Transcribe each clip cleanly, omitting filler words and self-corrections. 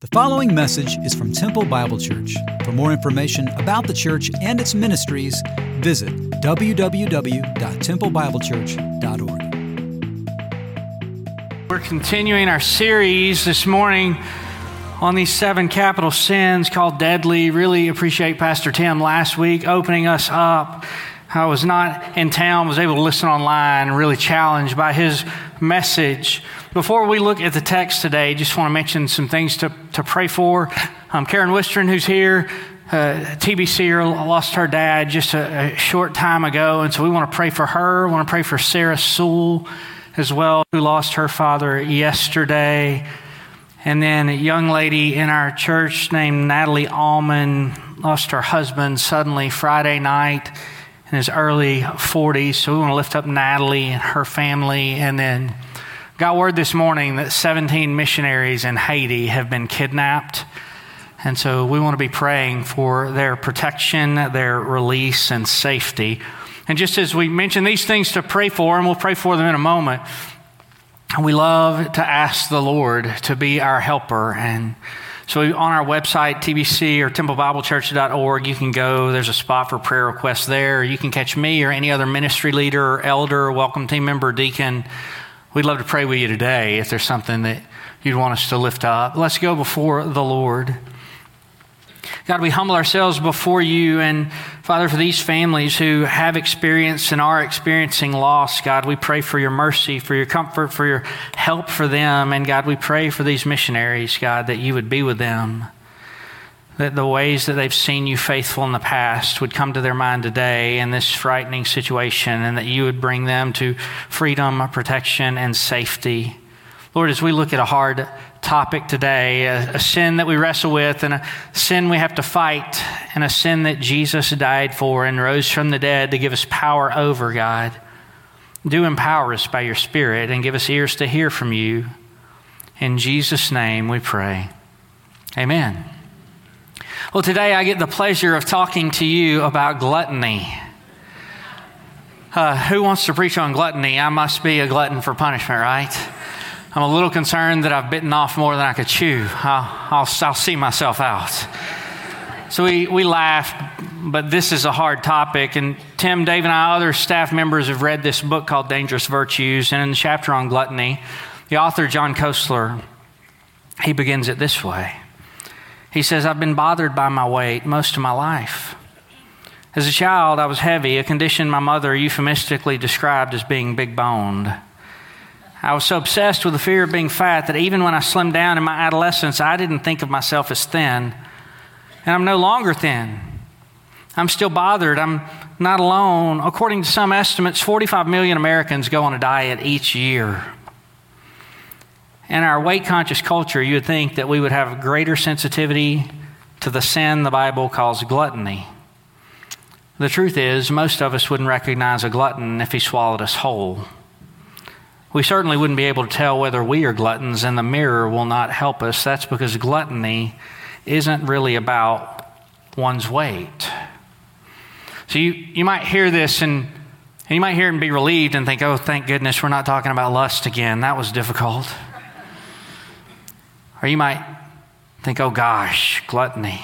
The following message is from Temple Bible Church. For more information about the church and its ministries, visit www.templebiblechurch.org. We're continuing our series this morning on these 7 capital sins called deadly. Really appreciate Pastor Tim last week opening us up. I was not in town, was able to listen online, really challenged by his message. Before we look at the text today, just want to mention some things to pray for. Karen Wistron, who's here, TBCer, lost her dad just a short time ago, and so we want to pray for her. We want to pray for Sarah Sewell as well, who lost her father yesterday. And then a young lady in our church named Natalie Allman lost her husband suddenly Friday night, in his early 40s, so we want to lift up Natalie and her family. And then got word this morning that 17 missionaries in Haiti have been kidnapped, and so we want to be praying for their protection, their release, and safety. And just as we mentioned these things to pray for, and we'll pray for them in a moment, we love to ask the Lord to be our helper. And so on our website, TBC or templebiblechurch.org, you can go. There's a spot for prayer requests there. You can catch me or any other ministry leader or elder or welcome team member or deacon. We'd love to pray with you today if there's something that you'd want us to lift up. Let's go before the Lord. God, we humble ourselves before you. And Father, for these families who have experienced and are experiencing loss, God, we pray for your mercy, for your comfort, for your help for them. And God, we pray for these missionaries, God, that you would be with them, that the ways that they've seen you faithful in the past would come to their mind today in this frightening situation, and that you would bring them to freedom, protection, and safety. Lord, as we look at a hard topic today, a sin that we wrestle with and a sin we have to fight and a sin that Jesus died for and rose from the dead to give us power over, God, do empower us by your Spirit and give us ears to hear from you. In Jesus' name we pray. Amen. Well, today I get the pleasure of talking to you about gluttony. Who wants to preach on gluttony? I must be a glutton for punishment, right? I'm a little concerned that I've bitten off more than I could chew. I'll see myself out. So we laughed, but this is a hard topic. And Tim, Dave, and I, other staff members, have read this book called Dangerous Virtues. And in the chapter on gluttony, the author, John Koestler, he begins it this way. He says, I've been bothered by my weight most of my life. As a child, I was heavy, a condition my mother euphemistically described as being big-boned. I was so obsessed with the fear of being fat that even when I slimmed down in my adolescence, I didn't think of myself as thin. And I'm no longer thin. I'm still bothered. I'm not alone. According to some estimates, 45 million Americans go on a diet each year. In our weight-conscious culture, you would think that we would have greater sensitivity to the sin the Bible calls gluttony. The truth is, most of us wouldn't recognize a glutton if he swallowed us whole. We certainly wouldn't be able to tell whether we are gluttons, and the mirror will not help us. That's because gluttony isn't really about one's weight. So you might hear this and you might hear it and be relieved and think, oh, thank goodness we're not talking about lust again. That was difficult. Or you might think, oh gosh, gluttony.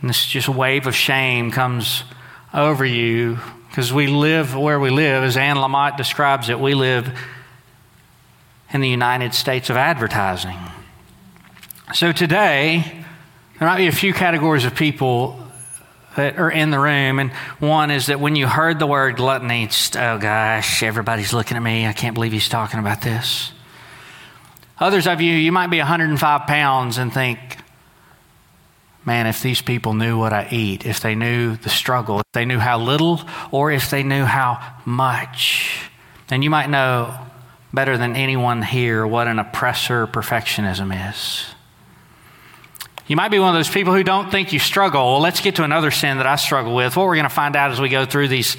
And this just wave of shame comes over you. Because we live where we live, as Anne Lamott describes it, we live in the United States of advertising. So today, there might be a few categories of people that are in the room, and one is that when you heard the word gluttony, it's just, oh gosh, everybody's looking at me, I can't believe he's talking about this. Others of you, you might be 105 pounds and think, man, if these people knew what I eat, if they knew the struggle, if they knew how little, or if they knew how much. And you might know better than anyone here what an oppressor perfectionism is. You might be one of those people who don't think you struggle. Well, let's get to another sin that I struggle with. What we're going to find out as we go through these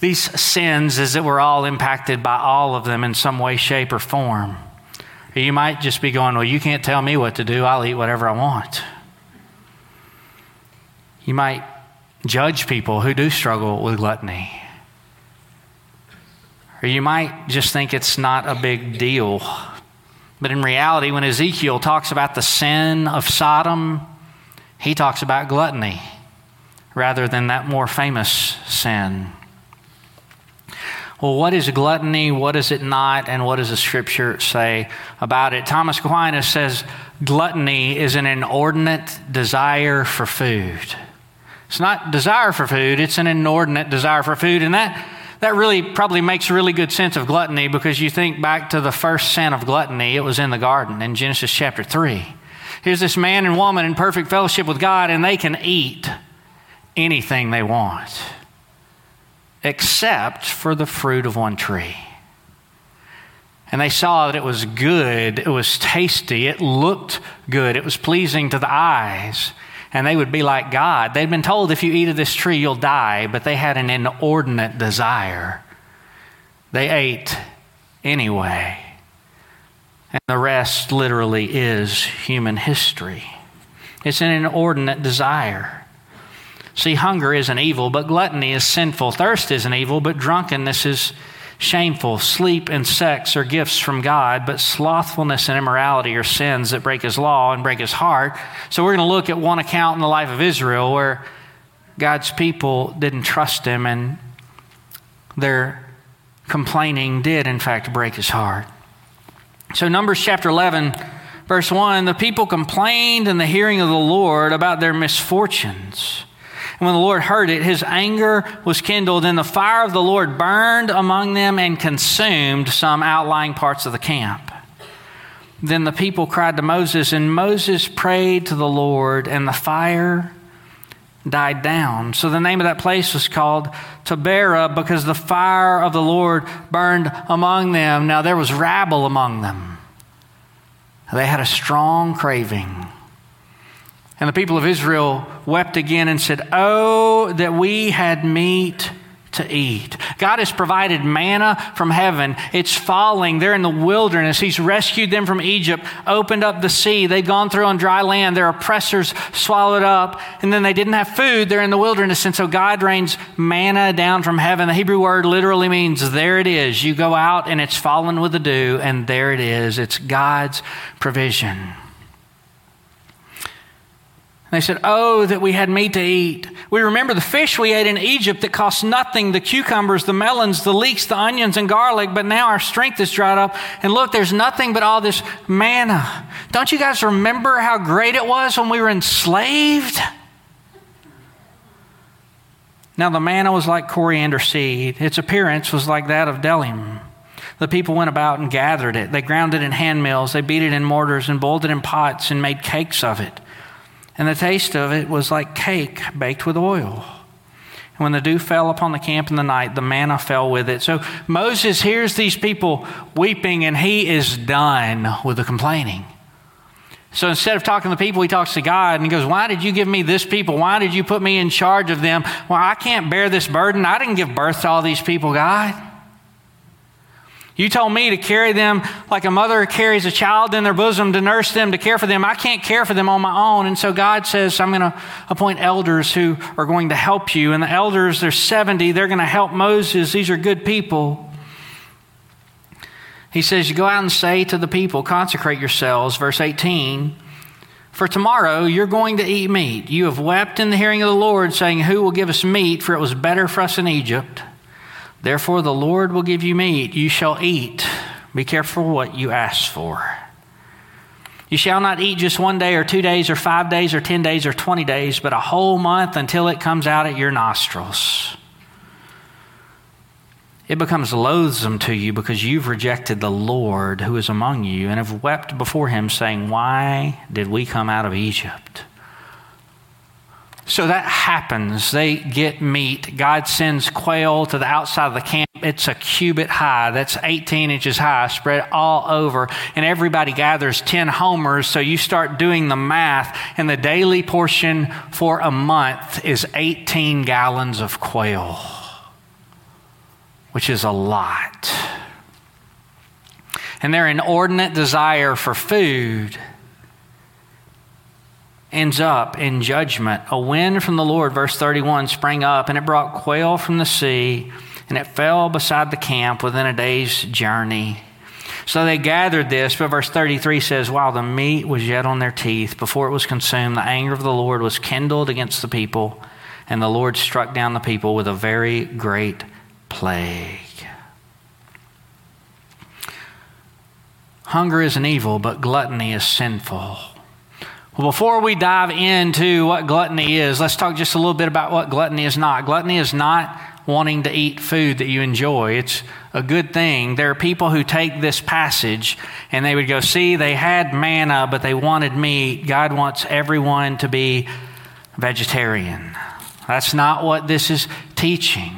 sins is that we're all impacted by all of them in some way, shape, or form. Or you might just be going, well, you can't tell me what to do. I'll eat whatever I want. You might judge people who do struggle with gluttony. Or you might just think it's not a big deal But in reality, when Ezekiel talks about the sin of Sodom, he talks about gluttony rather than that more famous sin. Well, what is gluttony? What is it not? And what does the Scripture say about it? Thomas Aquinas says gluttony is an inordinate desire for food. It's not desire for food, it's an inordinate desire for food. And that really probably makes really good sense of gluttony, because you think back to the first sin of gluttony, it was in the garden in Genesis chapter 3. Here's this man and woman in perfect fellowship with God, and they can eat anything they want, except for the fruit of one tree. And they saw that it was good, it was tasty, it looked good, it was pleasing to the eyes, and they would be like God. They'd been told, if you eat of this tree, you'll die, but they had an inordinate desire. They ate anyway. And the rest literally is human history. It's an inordinate desire. See, hunger isn't evil, but gluttony is sinful. Thirst isn't evil, but drunkenness is shameful. Sleep and sex are gifts from God, but slothfulness and immorality are sins that break His law and break His heart. So we're going to look at one account in the life of Israel where God's people didn't trust Him, and their complaining did, in fact, break His heart. So Numbers chapter 11, verse 1, the people complained in the hearing of the Lord about their misfortunes. And when the Lord heard it, His anger was kindled, and the fire of the Lord burned among them and consumed some outlying parts of the camp. Then the people cried to Moses, and Moses prayed to the Lord, and the fire died down. So the name of that place was called Taberah, because the fire of the Lord burned among them. Now there was rabble among them. They had a strong craving. And the people of Israel wept again and said, "Oh, that we had meat to eat." God has provided manna from heaven. It's falling. They're in the wilderness. He's rescued them from Egypt, opened up the sea. They've gone through on dry land. Their oppressors swallowed up. And then they didn't have food. They're in the wilderness. And so God rains manna down from heaven. The Hebrew word literally means, there it is. You go out and it's fallen with the dew, and there it is. It's God's provision. They said, "Oh, that we had meat to eat. We remember the fish we ate in Egypt that cost nothing, the cucumbers, the melons, the leeks, the onions, and garlic, but now our strength is dried up. And look, there's nothing but all this manna. Don't you guys remember how great it was when we were enslaved?" Now the manna was like coriander seed. Its appearance was like that of delium. The people went about and gathered it. They ground it in hand mills. They beat it in mortars and boiled it in pots and made cakes of it. And the taste of it was like cake baked with oil. And when the dew fell upon the camp in the night, the manna fell with it. So Moses hears these people weeping, and he is done with the complaining. So instead of talking to the people, he talks to God, and he goes, "Why did you give me this people? Why did you put me in charge of them? Well, I can't bear this burden. I didn't give birth to all these people, God. You told me to carry them like a mother carries a child in their bosom, to nurse them, to care for them. I can't care for them on my own." And so God says, "I'm going to appoint elders who are going to help you." And the elders, there's 70. They're going to help Moses. These are good people. He says, "You go out and say to the people, consecrate yourselves." Verse 18, "For tomorrow you're going to eat meat. You have wept in the hearing of the Lord, saying, 'Who will give us meat? For it was better for us in Egypt.' Therefore, the Lord will give you meat. You shall eat. Be careful what you ask for. You shall not eat just one day or 2 days or 5 days or 10 days or 20 days, but a whole month, until it comes out at your nostrils. It becomes loathsome to you because you've rejected the Lord who is among you, and have wept before Him, saying, 'Why did we come out of Egypt?'" So that happens. They get meat. God sends quail to the outside of the camp. It's a cubit high. That's 18 inches high, spread all over. And everybody gathers 10 homers. So you start doing the math. And the daily portion for a month is 18 gallons of quail, which is a lot. And their inordinate desire for food ends up in judgment. A wind from the Lord, verse 31, sprang up, and it brought quail from the sea, and it fell beside the camp within a day's journey. So they gathered this, but verse 33 says, while the meat was yet on their teeth, before it was consumed, the anger of the Lord was kindled against the people, and the Lord struck down the people with a very great plague. Hunger isn't evil, but gluttony is sinful. Well, before we dive into what gluttony is, let's talk just a little bit about what gluttony is not. Gluttony is not wanting to eat food that you enjoy. It's a good thing. There are people who take this passage and they would go, see, they had manna, but they wanted meat. God wants everyone to be vegetarian. That's not what this is teaching.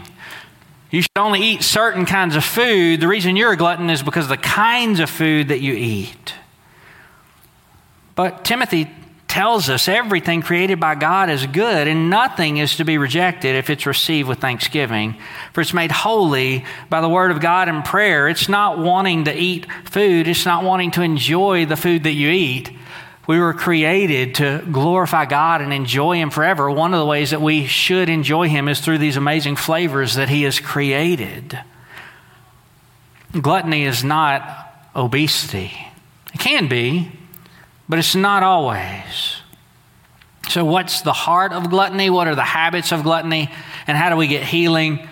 You should only eat certain kinds of food. The reason you're a glutton is because of the kinds of food that you eat. But Timothy tells us everything created by God is good, and nothing is to be rejected if it's received with thanksgiving, for it's made holy by the word of God and prayer. It's not wanting to eat food. It's not wanting to enjoy the food that you eat. We were created to glorify God and enjoy Him forever. One of the ways that we should enjoy Him is through these amazing flavors that He has created. Gluttony is not obesity. It can be, but it's not always. So what's the heart of gluttony? What are the habits of gluttony? And how do we get healing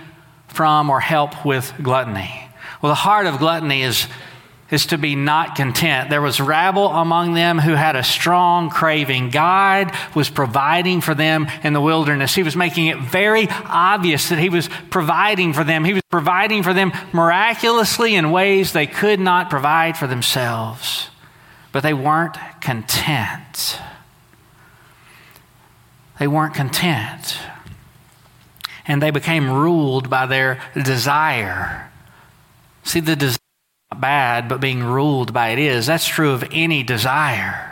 from or help with gluttony? Well, the heart of gluttony is to be not content. There was rabble among them who had a strong craving. God was providing for them in the wilderness. He was making it very obvious that He was providing for them. He was providing for them miraculously in ways they could not provide for themselves. But they weren't content. They weren't content. And they became ruled by their desire. See, the desire is not bad, but being ruled by it is. That's true of any desire.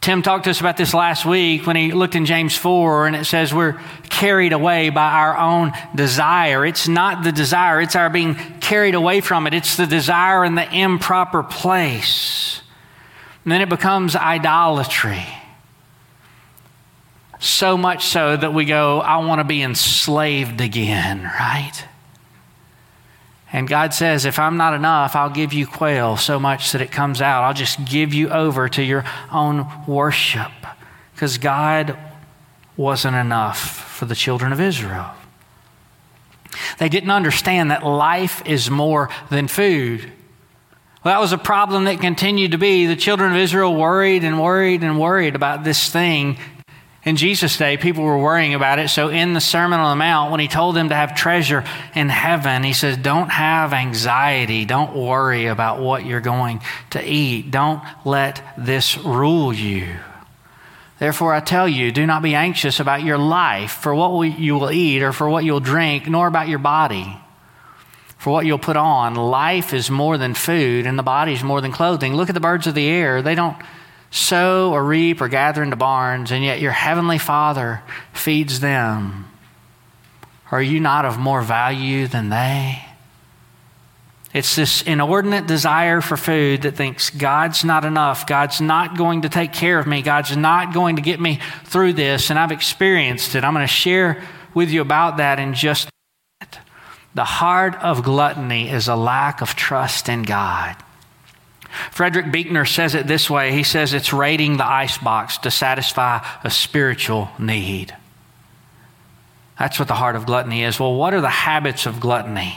Tim talked to us about this last week when he looked in James 4, and it says we're carried away by our own desire. It's not the desire, it's our being carried away from it. It's the desire in the improper place. And then it becomes idolatry. So much so that we go, I want to be enslaved again, right? And God says, if I'm not enough, I'll give you quail so much that it comes out. I'll just give you over to your own worship, because God wasn't enough for the children of Israel. They didn't understand that life is more than food. Well, that was a problem that continued to be. The children of Israel worried and worried and worried about this thing. In Jesus' day, people were worrying about it. So in the Sermon on the Mount, when He told them to have treasure in heaven, He says, don't have anxiety. Don't worry about what you're going to eat. Don't let this rule you. Therefore, I tell you, do not be anxious about your life, for what you will eat or for what you'll drink, nor about your body, for what you'll put on. Life is more than food, and the body is more than clothing. Look at the birds of the air. They don't sow or reap or gather into barns, and yet your heavenly Father feeds them. Are you not of more value than they? It's this inordinate desire for food that thinks God's not enough, God's not going to take care of me, God's not going to get me through this, and I've experienced it. I'm going to share with you about that in just a minute. The heart of gluttony is a lack of trust in God. Frederick Buechner says it this way. He says it's raiding the icebox to satisfy a spiritual need. That's what the heart of gluttony is. Well, what are the habits of gluttony?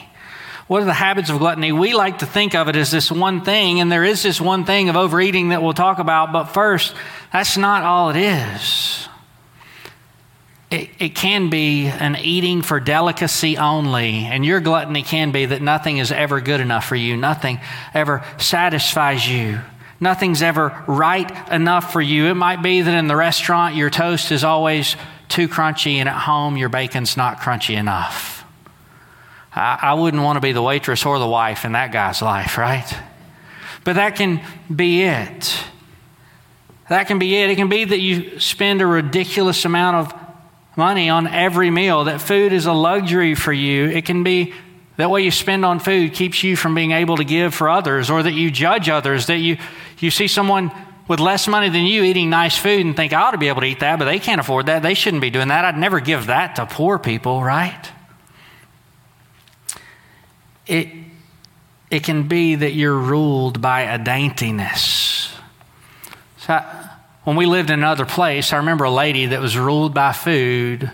What are the habits of gluttony? We like to think of it as this one thing, and there is this one thing of overeating that we'll talk about, but first, that's not all it is. It can be an eating for delicacy only, and your gluttony can be that nothing is ever good enough for you. Nothing ever satisfies you. Nothing's ever right enough for you. It might be that in the restaurant, your toast is always too crunchy, and at home, your bacon's not crunchy enough. I wouldn't want to be the waitress or the wife in that guy's life, right? But that can be it. That can be it. It can be that you spend a ridiculous amount of money on every meal, that food is a luxury for you. It can be that what you spend on food keeps you from being able to give for others, or that you judge others, that you see someone with less money than you eating nice food and think, I ought to be able to eat that, but they can't afford that. They shouldn't be doing that. I'd never give that to poor people, right? It It can be that you're ruled by a daintiness. So when we lived in another place, I remember a lady that was ruled by food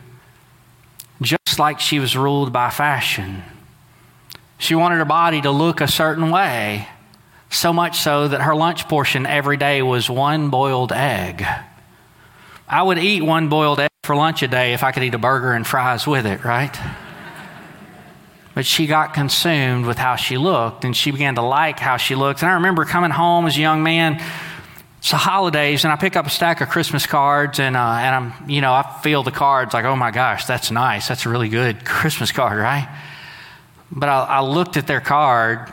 just like she was ruled by fashion. She wanted her body to look a certain way, so much so that her lunch portion every day was one boiled egg. I would eat one boiled egg for lunch a day if I could eat a burger and fries with it, right? But she got consumed with how she looked, and she began to like how she looked. And I remember coming home as a young man. It's the holidays, and I pick up a stack of Christmas cards, and I feel the cards like, oh my gosh, that's nice. That's a really good Christmas card, right? But I looked at their card,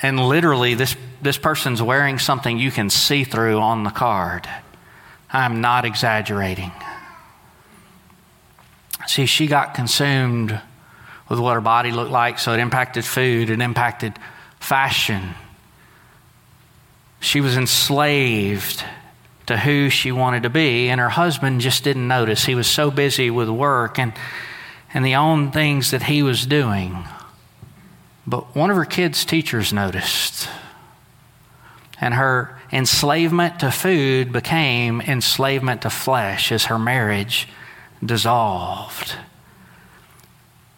and literally this person's wearing something you can see through on the card. I'm not exaggerating. See, she got consumed with what her body looked like, so it impacted food, it impacted fashion. She was enslaved to who she wanted to be, and her husband just didn't notice. He was so busy with work and the own things that he was doing. But one of her kids' teachers noticed, and her enslavement to food became enslavement to flesh as her marriage dissolved.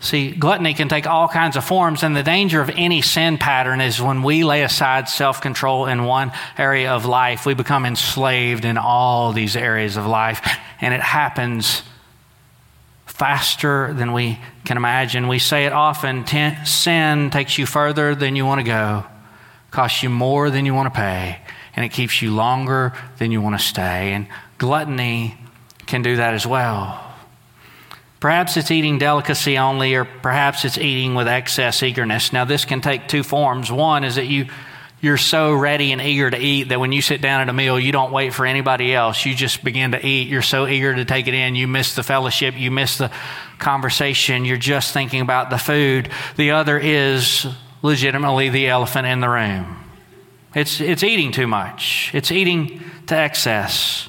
See, gluttony can take all kinds of forms, and the danger of any sin pattern is when we lay aside self-control in one area of life, we become enslaved in all these areas of life, and it happens faster than we can imagine. We say it often, sin takes you further than you want to go, costs you more than you want to pay, and it keeps you longer than you want to stay, and gluttony can do that as well. Perhaps it's eating delicacy only, or perhaps it's eating with excess eagerness. Now, this can take two forms. One is that you're so ready and eager to eat that when you sit down at a meal, you don't wait for anybody else. You just begin to eat. You're so eager to take it in. You miss the fellowship. You miss the conversation. You're just thinking about the food. The other is legitimately the elephant in the room. It's eating too much. It's eating to excess.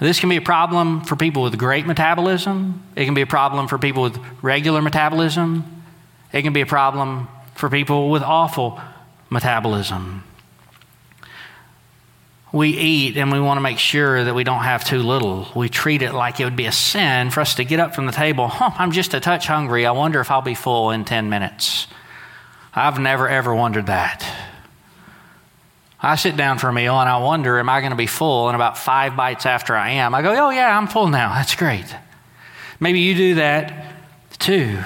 This can be a problem for people with great metabolism. It can be a problem for people with regular metabolism. It can be a problem for people with awful metabolism. We eat and we want to make sure that we don't have too little. We treat it like it would be a sin for us to get up from the table. I'm just a touch hungry. I wonder if I'll be full in 10 minutes. I've never, ever wondered that. I sit down for a meal and I wonder, am I going to be full? And about 5 bites after I am, I go, oh yeah, I'm full now. That's great. Maybe you do that too.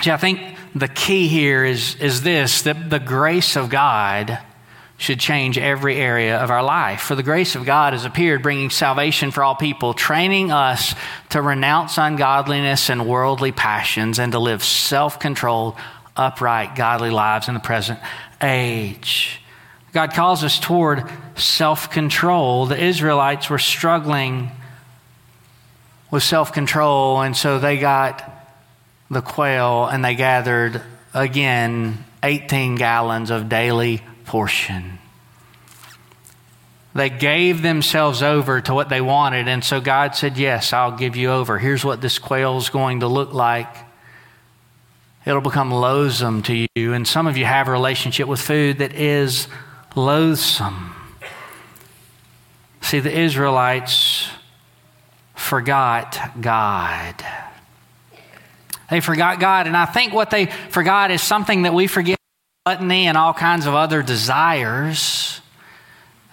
See, I think the key here is this, that the grace of God should change every area of our life. For the grace of God has appeared, bringing salvation for all people, training us to renounce ungodliness and worldly passions and to live self-controlled, upright, godly lives in the present age. God calls us toward self-control. The Israelites were struggling with self-control, and so they got the quail and they gathered, again, 18 gallons of daily portion. They gave themselves over to what they wanted, and so God said, yes, I'll give you over. Here's what this quail's going to look like. It'll become loathsome to you. And some of you have a relationship with food that is loathsome. See, the Israelites forgot God. They forgot God. And I think what they forgot is something that we forget, gluttony and all kinds of other desires.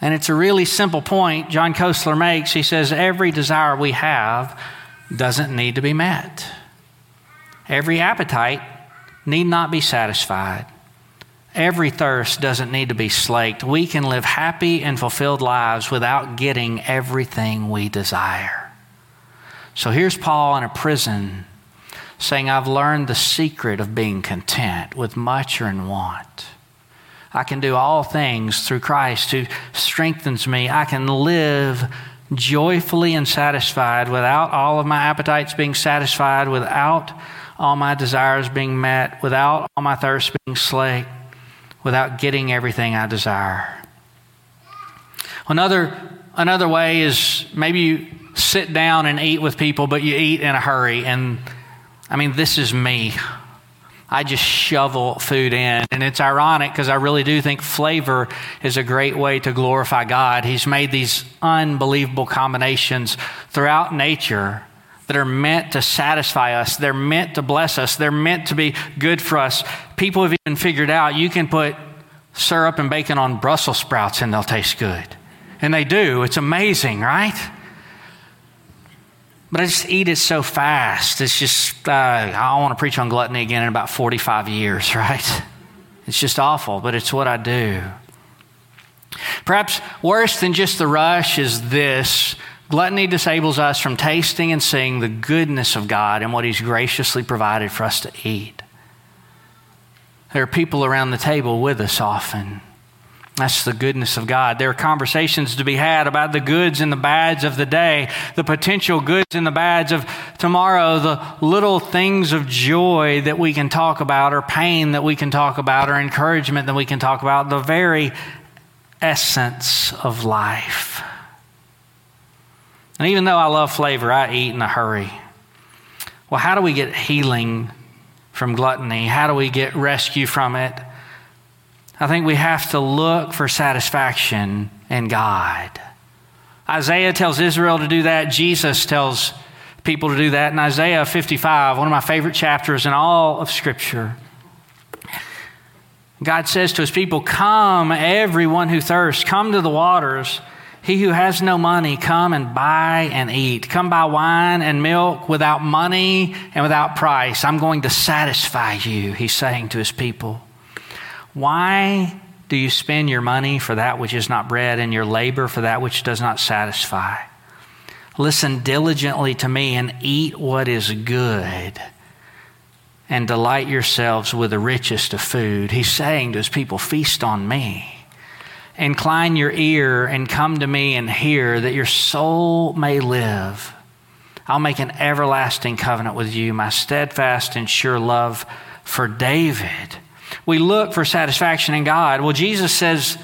And it's a really simple point John Koestler makes. He says, every desire we have doesn't need to be met. Every appetite need not be satisfied. Every thirst doesn't need to be slaked. We can live happy and fulfilled lives without getting everything we desire. So here's Paul in a prison saying, I've learned the secret of being content with much or in want. I can do all things through Christ who strengthens me. I can live joyfully and satisfied without all of my appetites being satisfied, without all my desires being met, without all my thirst being slaked, without getting everything I desire. Another way is maybe you sit down and eat with people, but you eat in a hurry. And I mean, this is me. I just shovel food in. And it's ironic because I really do think flavor is a great way to glorify God. He's made these unbelievable combinations throughout nature that are meant to satisfy us. They're meant to bless us. They're meant to be good for us. People have even figured out you can put syrup and bacon on Brussels sprouts and they'll taste good. And they do. It's amazing, right? But I just eat it so fast. It's just, I want to preach on gluttony again in about 45 years, right? It's just awful, but it's what I do. Perhaps worse than just the rush is this. Gluttony disables us from tasting and seeing the goodness of God and what He's graciously provided for us to eat. There are people around the table with us often. That's the goodness of God. There are conversations to be had about the goods and the bads of the day, the potential goods and the bads of tomorrow, the little things of joy that we can talk about, or pain that we can talk about, or encouragement that we can talk about, the very essence of life. And even though I love flavor, I eat in a hurry. Well, how do we get healing from gluttony? How do we get rescue from it? I think we have to look for satisfaction in God. Isaiah tells Israel to do that. Jesus tells people to do that. In Isaiah 55, one of my favorite chapters in all of Scripture, God says to His people, "Come, everyone who thirsts, come to the waters. He who has no money, come and buy and eat. Come buy wine and milk without money and without price. I'm going to satisfy you," He's saying to His people. Why do you spend your money for that which is not bread and your labor for that which does not satisfy? Listen diligently to me and eat what is good and delight yourselves with the richest of food. He's saying to His people, feast on me. Incline your ear and come to me and hear that your soul may live. I'll make an everlasting covenant with you, my steadfast and sure love for David. We look for satisfaction in God. Well, Jesus says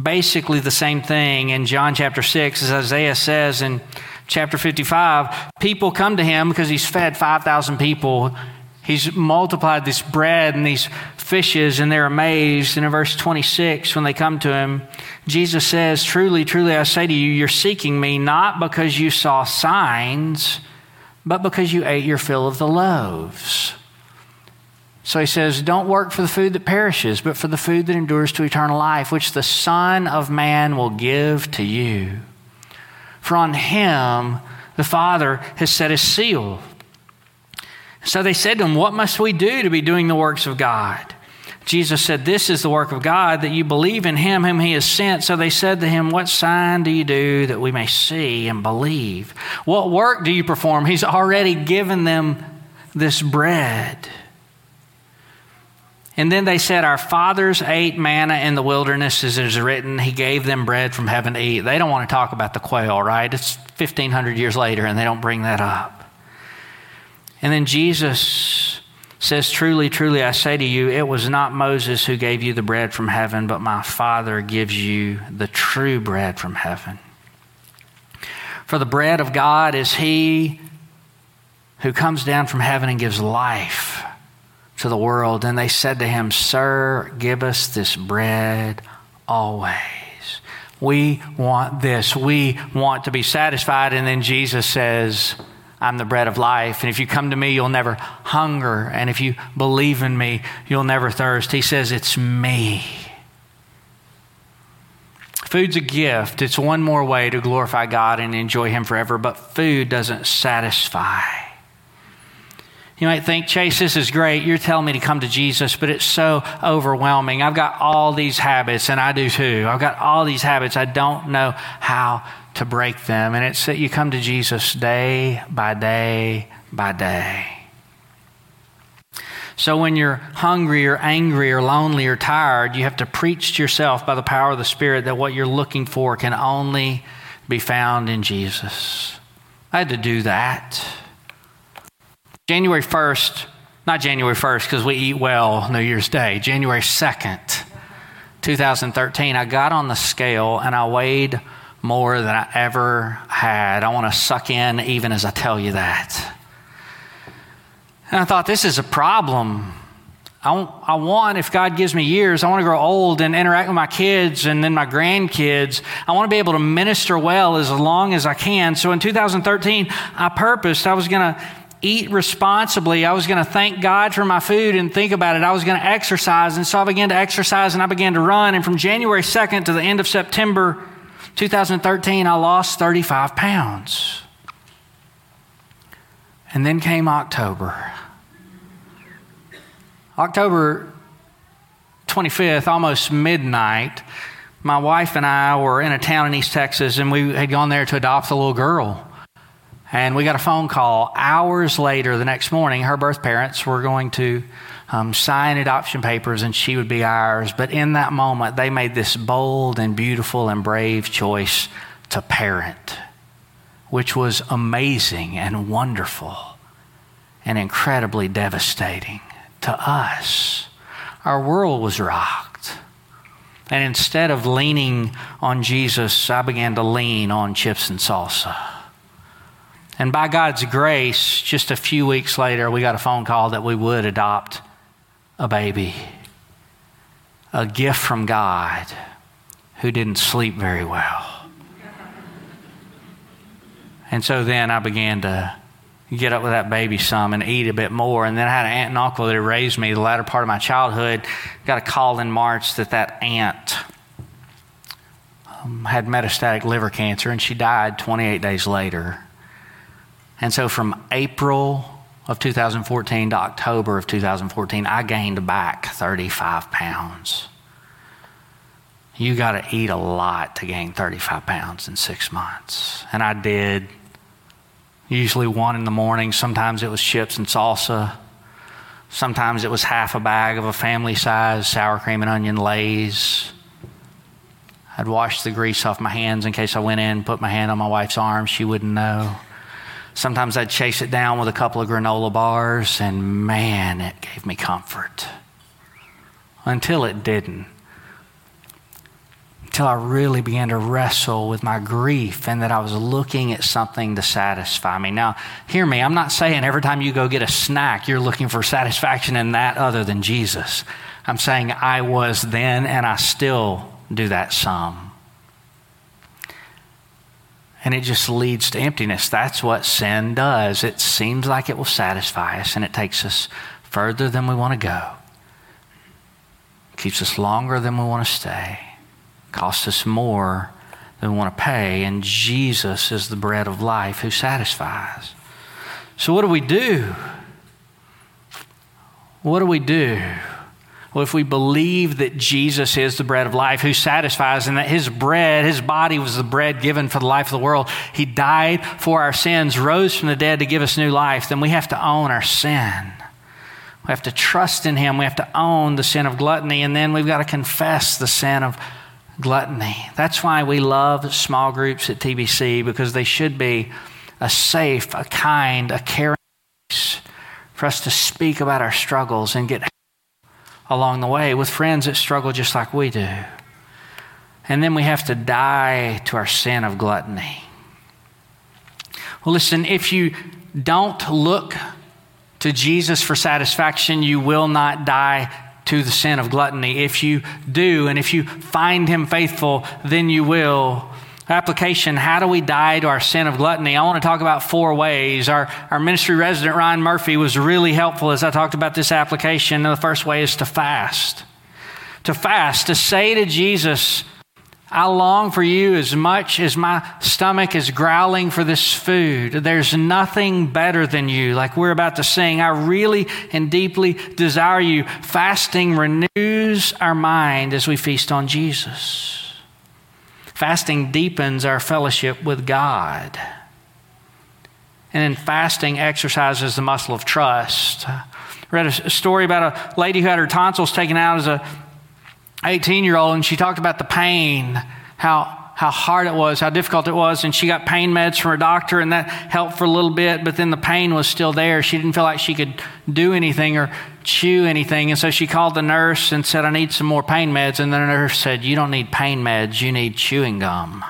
basically the same thing in John chapter 6, as Isaiah says in chapter 55. People come to Him because He's fed 5,000 people. He's multiplied this bread and these fishes, and they're amazed. And in verse 26, when they come to Him, Jesus says, "Truly, truly, I say to you, you're seeking me not because you saw signs, but because you ate your fill of the loaves." So He says, don't work for the food that perishes, but for the food that endures to eternal life, which the Son of Man will give to you. For on Him the Father has set His seal. So they said to Him, "What must we do to be doing the works of God?" Jesus said, "This is the work of God, that you believe in Him whom He has sent." So they said to Him, "What sign do you do that we may see and believe? What work do you perform?" He's already given them this bread. And then they said, "Our fathers ate manna in the wilderness, as it is written, He gave them bread from heaven to eat." They don't want to talk about the quail, right? It's 1,500 years later, and they don't bring that up. And then Jesus says, "Truly, truly, I say to you, it was not Moses who gave you the bread from heaven, but my Father gives you the true bread from heaven. For the bread of God is He who comes down from heaven and gives life to the world." And they said to Him, "Sir, give us this bread always." We want this. We want to be satisfied. And then Jesus says, "I'm the bread of life. And if you come to me, you'll never hunger. And if you believe in me, you'll never thirst." He says, "It's me." Food's a gift. It's one more way to glorify God and enjoy Him forever. But food doesn't satisfy. You might think, "Chase, this is great. You're telling me to come to Jesus, but it's so overwhelming. I've got all these habits," and I do too. "I've got all these habits. I don't know how to break them." And it's that you come to Jesus day by day by day. So when you're hungry or angry or lonely or tired, you have to preach to yourself by the power of the Spirit that what you're looking for can only be found in Jesus. I had to do that. Not January 1st, because we eat well New Year's Day. January 2nd, 2013, I got on the scale and I weighed more than I ever had. I want to suck in even as I tell you that. And I thought, this is a problem. I want, if God gives me years, I want to grow old and interact with my kids and then my grandkids. I want to be able to minister well as long as I can. So in 2013, I purposed I was going to eat responsibly. I was going to thank God for my food and think about it. I was going to exercise. And so I began to exercise and I began to run. And from January 2nd to the end of September 2013, I lost 35 pounds. And then came October. October 25th, almost midnight, my wife and I were in a town in East Texas, and we had gone there to adopt a little girl. And we got a phone call hours later the next morning. Her birth parents were going to sign adoption papers, and she would be ours. But in that moment, they made this bold and beautiful and brave choice to parent, which was amazing and wonderful and incredibly devastating. To us, our world was rocked. And instead of leaning on Jesus, I began to lean on chips and salsa. And by God's grace, just a few weeks later, we got a phone call that we would adopt a baby, a gift from God who didn't sleep very well. And so then I began to get up with that baby some and eat a bit more. And then I had an aunt and uncle that had raised me the latter part of my childhood. Got a call in March that aunt had metastatic liver cancer, and she died 28 days later. And so from April of 2014 to October of 2014, I gained back 35 pounds. You got to eat a lot to gain 35 pounds in 6 months. And I did. Usually 1 a.m. Sometimes it was chips and salsa. Sometimes it was half a bag of a family size sour cream and onion Lay's. I'd wash the grease off my hands in case I went in, put my hand on my wife's arm. She wouldn't know. Sometimes I'd chase it down with a couple of granola bars, and man, it gave me comfort. Until it didn't. Until I really began to wrestle with my grief and that I was looking at something to satisfy me. Now, hear me, I'm not saying every time you go get a snack, you're looking for satisfaction in that other than Jesus. I'm saying I was then, and I still do that some. And it just leads to emptiness. That's what sin does. It seems like it will satisfy us, and it takes us further than we want to go. It keeps us longer than we want to stay. Costs us more than we want to pay, and Jesus is the bread of life who satisfies. So what do we do? What do we do? Well, if we believe that Jesus is the bread of life who satisfies and that his bread, his body was the bread given for the life of the world, he died for our sins, rose from the dead to give us new life, then we have to own our sin. We have to trust in him. We have to own the sin of gluttony, and then we've got to confess the sin of gluttony. That's why we love small groups at TBC, because they should be a safe, a kind, a caring place for us to speak about our struggles and get help along the way with friends that struggle just like we do. And then we have to die to our sin of gluttony. Well, listen, if you don't look to Jesus for satisfaction, you will not die to the sin of gluttony. If you do, and if you find him faithful, then you will. Application, how do we die to our sin of gluttony? I want to talk about 4 ways. Our ministry resident, Ryan Murphy, was really helpful as I talked about this application. And the first way is to fast. To fast, to say to Jesus, I long for you as much as my stomach is growling for this food. There's nothing better than you. Like we're about to sing, I really and deeply desire you. Fasting renews our mind as we feast on Jesus. Fasting deepens our fellowship with God. And in fasting, exercises the muscle of trust. I read a story about a lady who had her tonsils taken out as a 18-year-old, and she talked about the pain, how hard it was, how difficult it was, and she got pain meds from her doctor, and that helped for a little bit, but then the pain was still there. She didn't feel like she could do anything or chew anything, and so she called the nurse and said, I need some more pain meds, and then the nurse said, you don't need pain meds, you need chewing gum.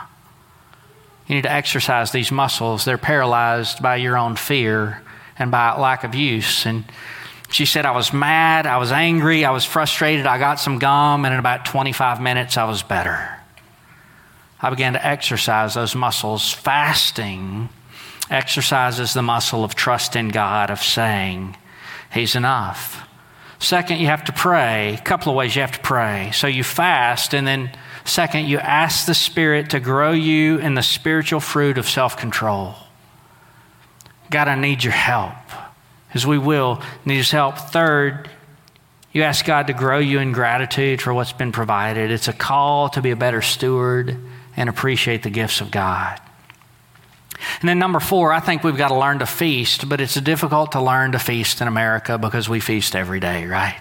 You need to exercise these muscles. They're paralyzed by your own fear and by lack of use, and She said, I was mad, I was angry, I was frustrated, I got some gum, and in about 25 minutes, I was better. I began to exercise those muscles. Fasting exercises the muscle of trust in God, of saying, He's enough. Second, you have to pray. A couple of ways you have to pray. So you fast, and then second, you ask the Spirit to grow you in the spiritual fruit of self-control. God, I need your help, as we will need His help. Third, you ask God to grow you in gratitude for what's been provided. It's a call to be a better steward and appreciate the gifts of God. And then number four, I think we've got to learn to feast, but it's difficult to learn to feast in America because we feast every day, right?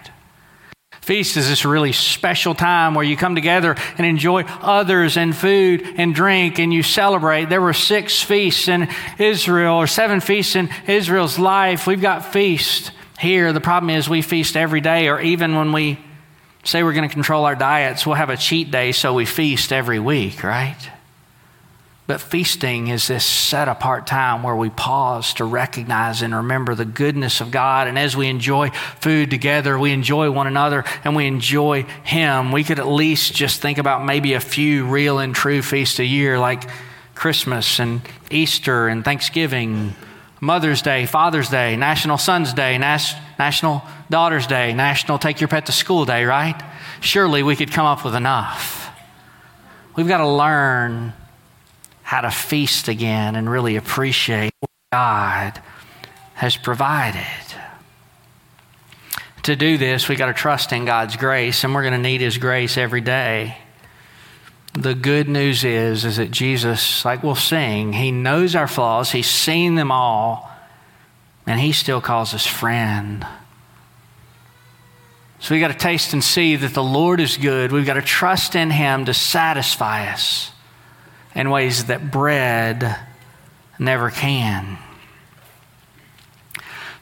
Feast is this really special time where you come together and enjoy others and food and drink and you celebrate. There were 6 feasts in Israel, or 7 feasts in Israel's life. We've got feast here. The problem is we feast every day, or even when we say we're going to control our diets, we'll have a cheat day, so we feast every week, right? But feasting is this set-apart time where we pause to recognize and remember the goodness of God. And as we enjoy food together, we enjoy one another, and we enjoy Him. We could at least just think about maybe a few real and true feasts a year, like Christmas and Easter and Thanksgiving, Mother's Day, Father's Day, National Sons Day, National Daughters Day, National Take Your Pet to School Day, right? Surely we could come up with enough. We've got to learn how to feast again and really appreciate what God has provided. To do this, we got to trust in God's grace, and we're going to need His grace every day. The good news is that Jesus, like we'll sing, He knows our flaws, He's seen them all, and He still calls us friend. So we got to taste and see that the Lord is good. We've got to trust in Him to satisfy us in ways that bread never can.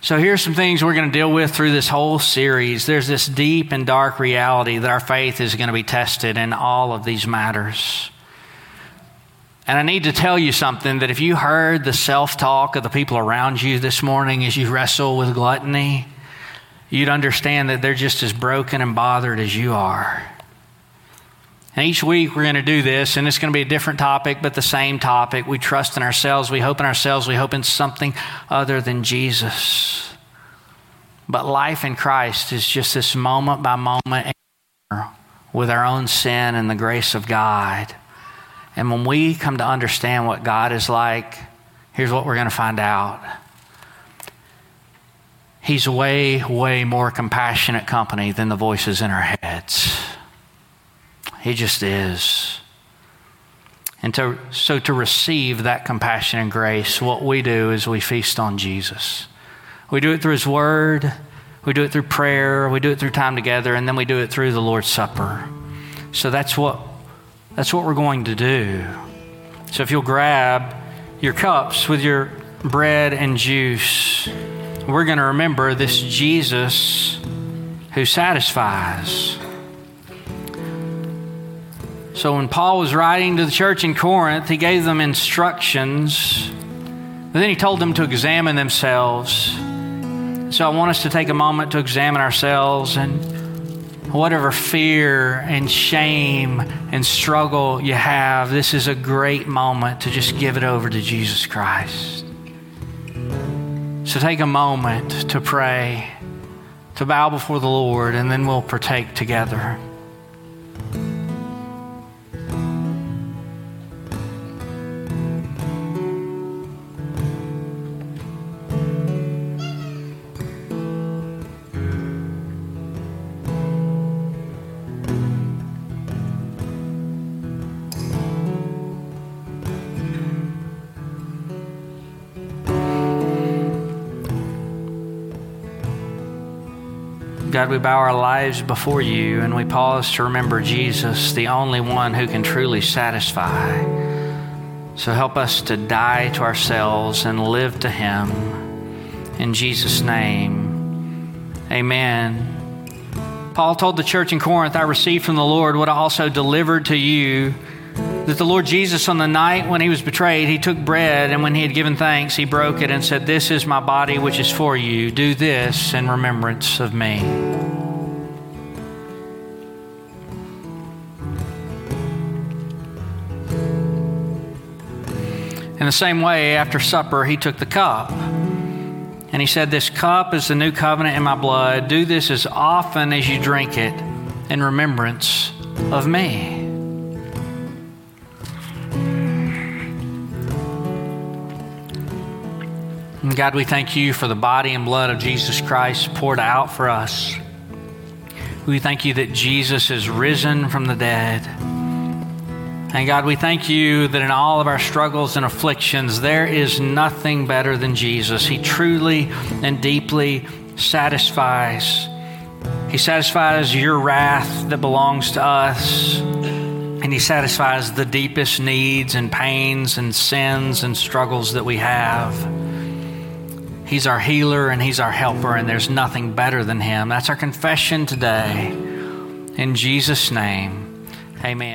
So here's some things we're going to deal with through this whole series. There's this deep and dark reality that our faith is going to be tested in all of these matters. And I need to tell you something, that if you heard the self-talk of the people around you this morning as you wrestle with gluttony, you'd understand that they're just as broken and bothered as you are. And each week we're going to do this, and it's going to be a different topic, but the same topic. We trust in ourselves. We hope in ourselves. We hope in something other than Jesus. But life in Christ is just this moment by moment with our own sin and the grace of God. And when we come to understand what God is like, here's what we're going to find out. He's way, way more compassionate company than the voices in our heads. He just is. And so to receive that compassion and grace, what we do is we feast on Jesus. We do it through His Word. We do it through prayer. We do it through time together. And then we do it through the Lord's Supper. So that's what we're going to do. So if you'll grab your cups with your bread and juice, we're going to remember this Jesus who satisfies. So when Paul was writing to the church in Corinth, he gave them instructions, and then he told them to examine themselves. So I want us to take a moment to examine ourselves, and whatever fear and shame and struggle you have, this is a great moment to just give it over to Jesus Christ. So take a moment to pray, to bow before the Lord, and then we'll partake together. God, we bow our lives before you, and we pause to remember Jesus, the only one who can truly satisfy. So help us to die to ourselves and live to Him. In Jesus' name, amen. Paul told the church in Corinth, I received from the Lord what I also delivered to you, that the Lord Jesus, on the night when he was betrayed, he took bread, and when he had given thanks, he broke it and said, "This is my body, which is for you. Do this in remembrance of me." In the same way, after supper, he took the cup, and he said, "This cup is the new covenant in my blood. Do this as often as you drink it in remembrance of me." God, we thank you for the body and blood of Jesus Christ poured out for us. We thank you that Jesus is risen from the dead. And God, we thank you that in all of our struggles and afflictions, there is nothing better than Jesus. He truly and deeply satisfies. He satisfies your wrath that belongs to us. And he satisfies the deepest needs and pains and sins and struggles that we have. He's our healer and he's our helper, and there's nothing better than him. That's our confession today. In Jesus' name, amen.